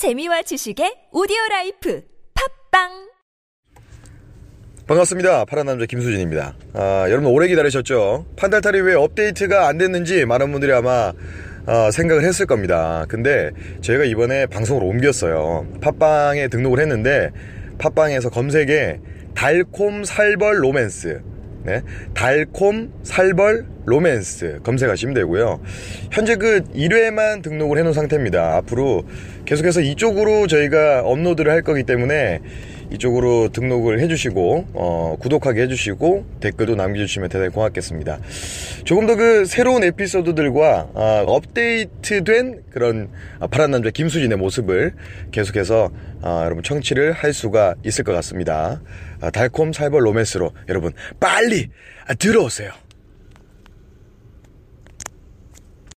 재미와 지식의 오디오라이프 팟빵. 반갑습니다. 파란 남자 김수진입니다. 여러분 오래 기다리셨죠? 판달탈이 왜 업데이트가 안 됐는지 많은 분들이 아마 생각을 했을 겁니다. 근데 저희가 이번에 방송으로 옮겼어요. 팟빵에 등록을 했는데 팟빵에서 검색에 달콤살벌 로맨스, 네, 달콤살벌 로맨스 검색하시면 되고요. 현재 그 1회만 등록을 해놓은 상태입니다. 앞으로 계속해서 이쪽으로 저희가 업로드를 할 거기 때문에 이쪽으로 등록을 해주시고 구독하게 해주시고 댓글도 남겨주시면 대단히 고맙겠습니다. 조금 더 그 새로운 에피소드들과 업데이트된 그런 파란 남자 김수진의 모습을 계속해서 여러분 청취를 할 수가 있을 것 같습니다. 달콤살벌 로맨스로 여러분 빨리 들어오세요.